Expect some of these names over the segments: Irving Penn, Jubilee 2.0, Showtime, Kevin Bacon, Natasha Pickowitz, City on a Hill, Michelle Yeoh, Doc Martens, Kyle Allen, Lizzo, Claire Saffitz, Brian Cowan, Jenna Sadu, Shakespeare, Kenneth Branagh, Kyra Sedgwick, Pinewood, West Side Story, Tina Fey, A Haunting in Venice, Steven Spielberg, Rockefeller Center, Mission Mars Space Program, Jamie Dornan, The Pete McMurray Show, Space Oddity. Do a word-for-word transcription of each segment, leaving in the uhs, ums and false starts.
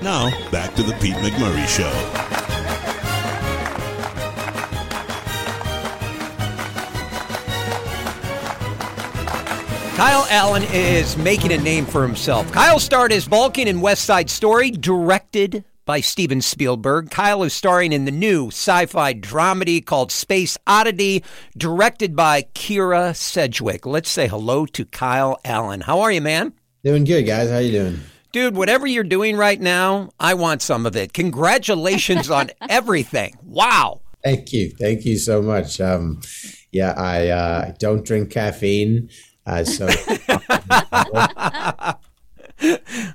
Now, back to The Pete McMurray Show. Kyle Allen is making a name for himself. Kyle starred as Vulcan in West Side Story, directed by Steven Spielberg. Kyle is starring in the new sci-fi dramedy called Space Oddity, directed by Kyra Sedgwick. Let's say hello to Kyle Allen. How are you, man? Doing good, guys. How you doing? Dude, whatever you're doing right now, I want some of it. Congratulations on everything. Wow. Thank you. Thank you so much. Um, yeah, I uh, don't drink caffeine. Uh, so...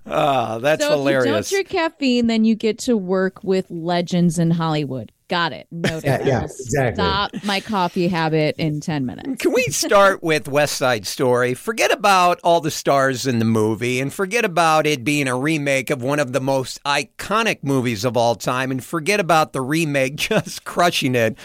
Oh, that's so hilarious. If you don't drink caffeine, then you get to work with legends in Hollywood. Got it. Noted. Yeah, yeah, exactly. Stop my coffee habit in ten minutes. Can we start with West Side Story? Forget about all the stars in the movie and forget about it being a remake of one of the most iconic movies of all time and forget about the remake just crushing it.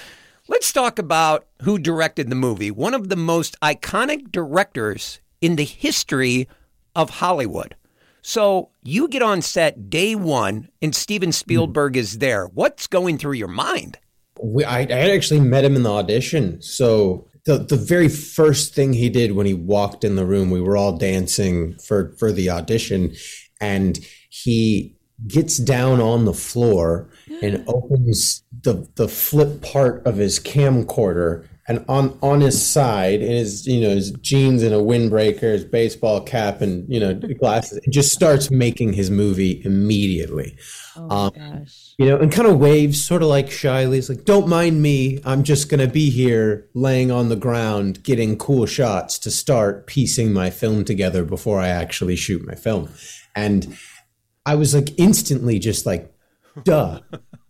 Let's talk about who directed the movie. One of the most iconic directors in the history of Hollywood. So you get on set day one and Steven Spielberg is there. What's going through your mind? We, I, I actually met him in the audition. So the, the very first thing he did when he walked in the room, we were all dancing for, for the audition. And he gets down on the floor and opens the, the flip part of his camcorder. And on, on his side, in his, you know, his jeans and a windbreaker, his baseball cap and, you know, glasses, it just starts making his movie immediately. Oh, um, gosh. You know, and kind of waves, sort of like shyly. It's like, don't mind me. I'm just going to be here laying on the ground, getting cool shots to start piecing my film together before I actually shoot my film. And I was like instantly just like, duh.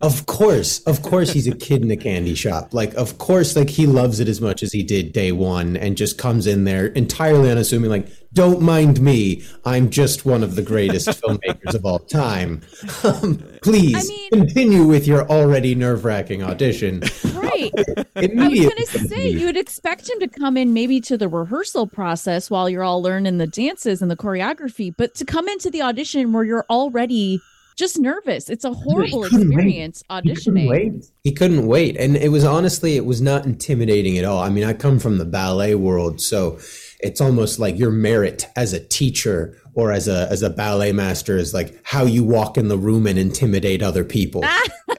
Of course, of course he's a kid in a candy shop. Like, of course, like he loves it as much as he did day one and just comes in there entirely unassuming, like, don't mind me. I'm just one of the greatest filmmakers of all time. Um, please I mean, continue with your already nerve-wracking audition. Right. I was going to say, you would expect him to come in maybe to the rehearsal process while you're all learning the dances and the choreography, but to come into the audition where you're already just nervous. It's a horrible experience wait. auditioning. He couldn't, he couldn't wait. And it was honestly, it was not intimidating at all. I mean, I come from the ballet world, so it's almost like your merit as a teacher or as a as a ballet master is like how you walk in the room and intimidate other people.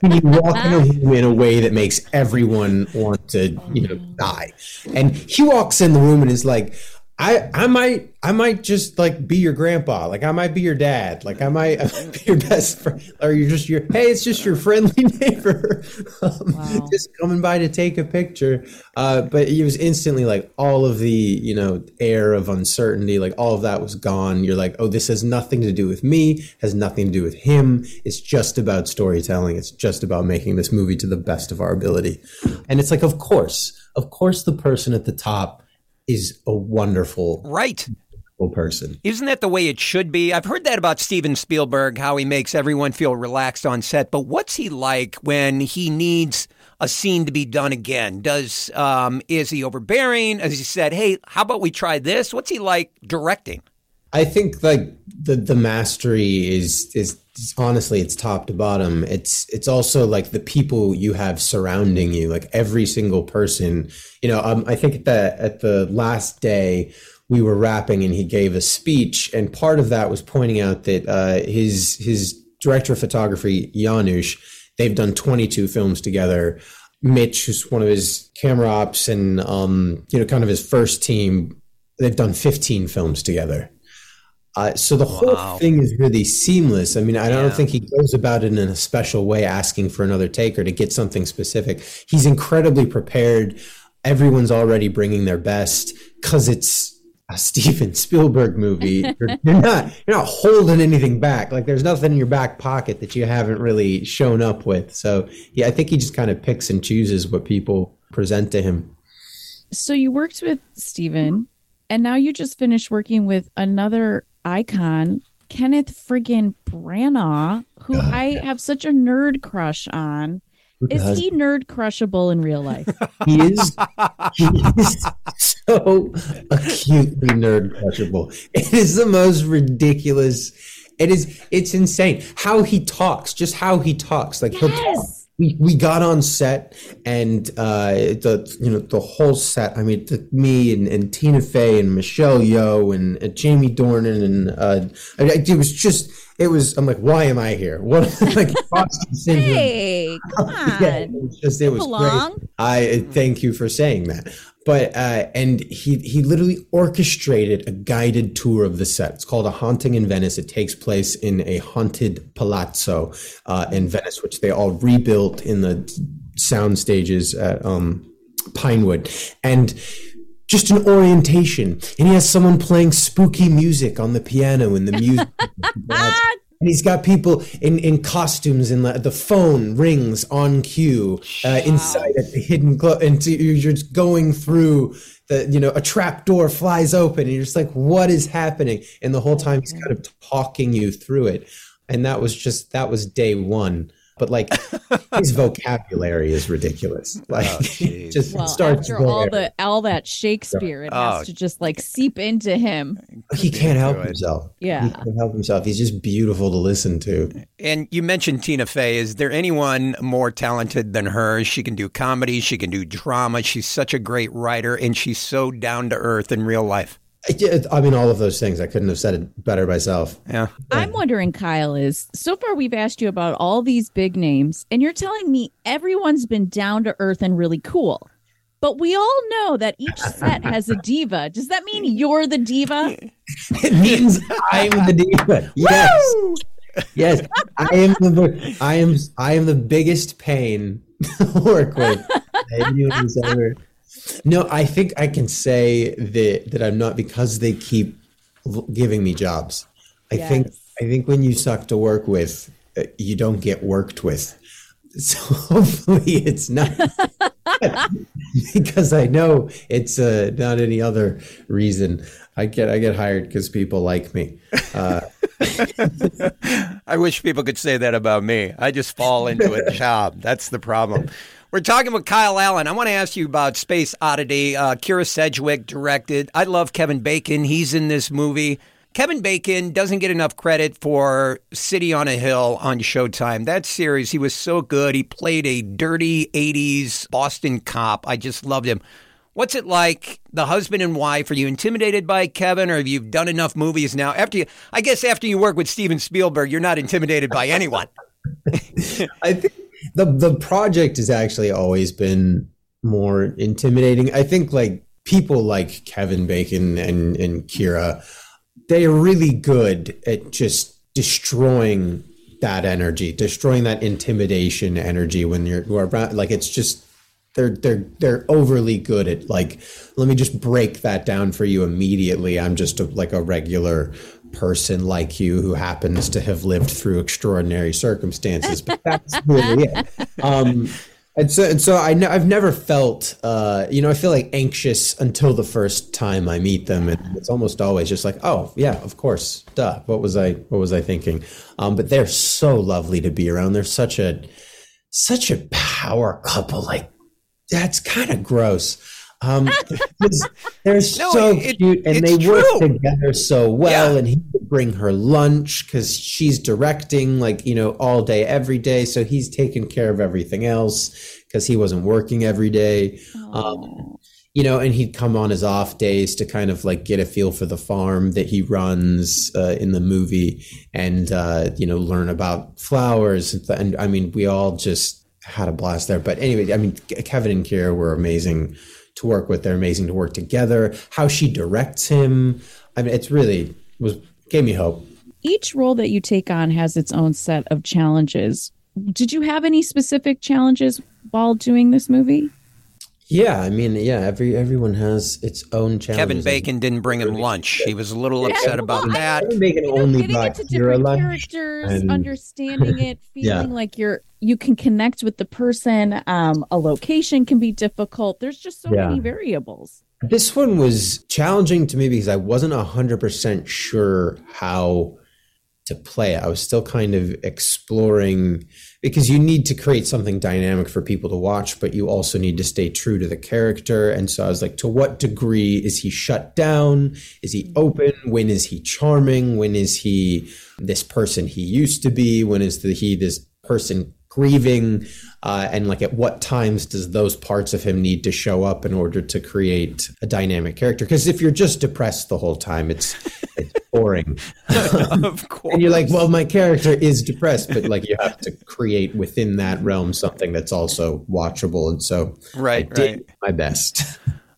When you walk in a room in a way that makes everyone want to, you know, die. And he walks in the room and is like, I, I might I might just like be your grandpa, like I might be your dad, like I might, I might be your best friend, or you're just your hey, it's just your friendly neighbor, um, wow. just coming by to take a picture. Uh, but it was instantly like all of the you know air of uncertainty, like all of that was gone. You're like, oh, this has nothing to do with me, has nothing to do with him. It's just about storytelling. It's just about making this movie to the best of our ability. And it's like, of course, of course, the person at the top is a wonderful right wonderful person. Isn't that the way it should be? I've heard that about Steven Spielberg, how he makes everyone feel relaxed on set. But what's he like when he needs a scene to be done again? Does um, is he overbearing? As he said, hey, how about we try this? What's he like directing? I think like the the mastery is is honestly, it's top to bottom. It's it's also like the people you have surrounding you, like every single person. You know, um, I think that at the last day we were rapping and he gave a speech, and part of that was pointing out that uh, his his director of photography, Janusz, they've done twenty-two films together. Mitch, who's one of his camera ops, and um, you know, kind of his first team, they've done fifteen films together. Uh, so the whole wow. thing is really seamless. I mean, I don't yeah. think he goes about it in a special way, asking for another take or to get something specific. He's incredibly prepared. Everyone's already bringing their best because it's a Steven Spielberg movie. You're, you're not you're not holding anything back. Like there's nothing in your back pocket that you haven't really shown up with. So yeah, I think he just kind of picks and chooses what people present to him. So you worked with Steven, and now you just finished working with another icon, Kenneth friggin' Branagh, who God. I have such a nerd crush on. Is God. He nerd crushable in real life? He is, he is so acutely nerd crushable. It is the most ridiculous. It is, it's insane how he talks, just how he talks. Like, yes. we, we got on set and, uh, the, you know, the whole set, I mean, the, me and, and Tina Fey and Michelle Yeoh and uh, Jamie Dornan. And, uh, I mean, it was just, it was, I'm like, why am I here? What, like, hey, come on. Yeah, it was just, it was great. I thank you for saying that. But uh, and he he literally orchestrated a guided tour of the set. It's called A Haunting in Venice. It takes place in a haunted palazzo uh, in Venice, which they all rebuilt in the sound stages at um, Pinewood. And just an orientation. And he has someone playing spooky music on the piano in the music. And he's got people in, in costumes, and the phone rings on cue uh, inside at the hidden club, and you're just going through the, you know, a trap door flies open, and you're just like, what is happening? And the whole time he's kind of talking you through it. And that was just, that was day one. But like, his vocabulary is ridiculous. Like, oh, it just well, starts after all the all that Shakespeare, it oh. has to just like seep into him. He can't help himself. Yeah, he can't help himself. He's just beautiful to listen to. And you mentioned Tina Fey. Is there anyone more talented than her? She can do comedy. She can do drama. She's such a great writer, and she's so down to earth in real life. I mean, all of those things. I couldn't have said it better myself. Yeah. I'm wondering, Kyle, is so far we've asked you about all these big names, and you're telling me everyone's been down to earth and really cool. But we all know that each set has a diva. Does that mean you're the diva? It means I'm the diva. Yes. Woo! Yes. I am the I am I am the biggest pain to work with anyone's ever. No, I think I can say that that I'm not, because they keep giving me jobs. I yes. think I think when you suck to work with, you don't get worked with. So hopefully it's not because I know it's uh, not any other reason. I get I get hired because people like me. Uh, I wish people could say that about me. I just fall into a job. That's the problem. We're talking with Kyle Allen. I want to ask you about Space Oddity. Uh, Kyra Sedgwick directed. I love Kevin Bacon. He's in this movie. Kevin Bacon doesn't get enough credit for City on a Hill on Showtime. That series, he was so good. He played a dirty eighties Boston cop. I just loved him. What's it like, the husband and wife? Are you intimidated by Kevin, or have you done enough movies now? After you, I guess after you work with Steven Spielberg, you're not intimidated by anyone. I think The the project has actually always been more intimidating. I think like people like Kevin Bacon and, and Kyra, they are really good at just destroying that energy, destroying that intimidation energy when you're, you're around. Like, it's just they're they're they're overly good at like, let me just break that down for you immediately. I'm just a, like a regular person like you who happens to have lived through extraordinary circumstances, but that's really it. Um, and so, and so I know I've never felt, uh, you know, I feel like anxious until the first time I meet them, and it's almost always just like, oh yeah, of course, duh. What was I, what was I thinking? Um, but they're so lovely to be around. They're such a, such a power couple. Like, that's kind of gross. Um, they're so no, it, cute, and they true. work together so well. Yeah. And he would bring her lunch because she's directing, like, you know, all day, every day. So he's taking care of everything else because he wasn't working every day. Um, you know, and he'd come on his off days to kind of like get a feel for the farm that he runs uh, in the movie, and uh, you know, learn about flowers. And, th- and I mean, we all just had a blast there. But anyway, I mean, Kevin and Kyra were amazing to work with. They're amazing to work together. How she directs him, I mean, it's really was gave me hope. Each role that you take on has its own set of challenges. Did you have any specific challenges while doing this movie? Yeah, I mean, yeah, every everyone has its own challenges. Kevin Bacon didn't bring him lunch. He was a little yeah, upset well, about I, that. I, Bacon you know, only getting into different characters, and understanding it, feeling yeah. like you're you can connect with the person. Um, a location can be difficult. There's just so yeah. many variables. This one was challenging to me because I wasn't one hundred percent sure how to play it. I was still kind of exploring, because you need to create something dynamic for people to watch, but you also need to stay true to the character. And so I was like, to what degree is he shut down? Is he open? When is he charming? When is he this person he used to be? When is the, he this person grieving? Uh, and like, at what times does those parts of him need to show up in order to create a dynamic character? Because if you're just depressed the whole time, it's it's boring. Of course. And you're like, well, my character is depressed, but like, you have to create within that realm something that's also watchable. And so right, I did right. my best.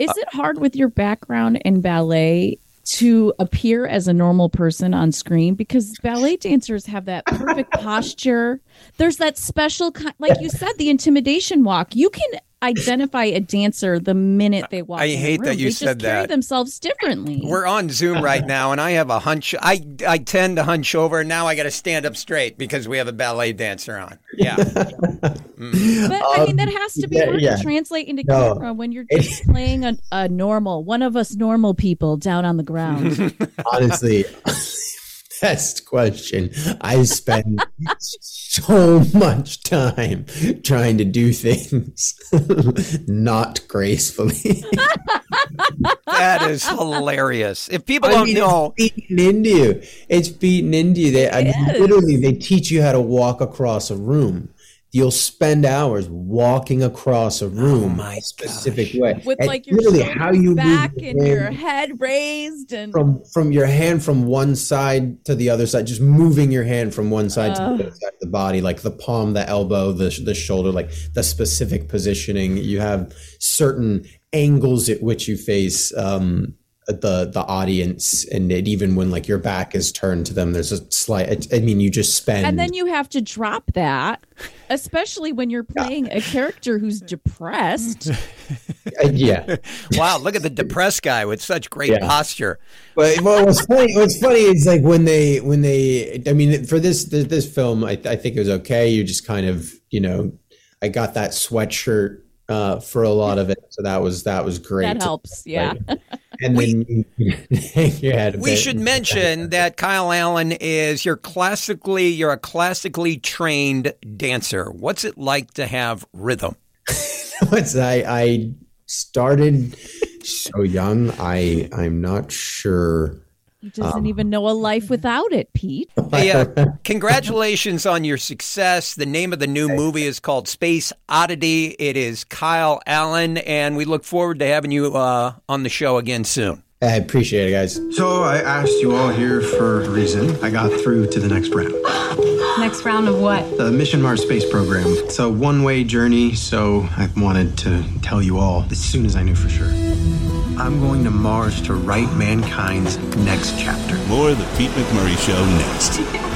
Is it hard with your background in ballet to appear as a normal person on screen, because ballet dancers have that perfect posture? There's that special kind, like you said, the intimidation walk. You can identify a dancer the minute they walk. I hate in the room. that you they said just that. They carry themselves differently. We're on Zoom right now, and I have a hunch. I I tend to hunch over, and now I got to stand up straight because we have a ballet dancer on. Yeah, mm. but um, I mean that has to be yeah, hard yeah. to translate into no. camera when you're just playing a, a normal one of us normal people down on the ground. Honestly. Best question. I spend so much time trying to do things not gracefully. That is hilarious. If people I don't mean, know, it's beaten into you. It's beaten into you. They, I mean, literally, they teach you how to walk across a room. You'll spend hours walking across a room oh my specific gosh. way. With and like your really how you back your and your head raised. and From from your hand from one side to the other side, just moving your hand from one side uh, to the other side of the body, like the palm, the elbow, the, the shoulder, like the specific positioning. You have certain angles at which you face um, the the audience, and it, even when like your back is turned to them, there's a slight, I mean, you just spend. And then you have to drop that, especially when you're playing yeah. a character who's depressed. Yeah. Wow, look at the depressed guy with such great yeah. posture. But well, what's funny, what's funny is like when they, when they, I mean, for this, this, this film, I, I think it was okay. You just kind of, you know, I got that sweatshirt uh, for a lot of it. So that was, that was great. That helps. Yeah. Like, And we, we should mention that Kyle Allen is you're classically you're a classically trained dancer. What's it like to have rhythm? I, I started so young. I I'm not sure. He doesn't um, even know a life without it, Pete. Yeah. Hey, uh, congratulations on your success. The name of the new movie is called Space Oddity. It is Kyle Allen, and we look forward to having you uh, on the show again soon. I appreciate it, guys. So I asked you all here for a reason. I got through to the next round. Next round of what? The Mission Mars Space Program. It's a one-way journey, so I wanted to tell you all as soon as I knew for sure. I'm going to Mars to write mankind's next chapter. More of The Pete McMurray Show next.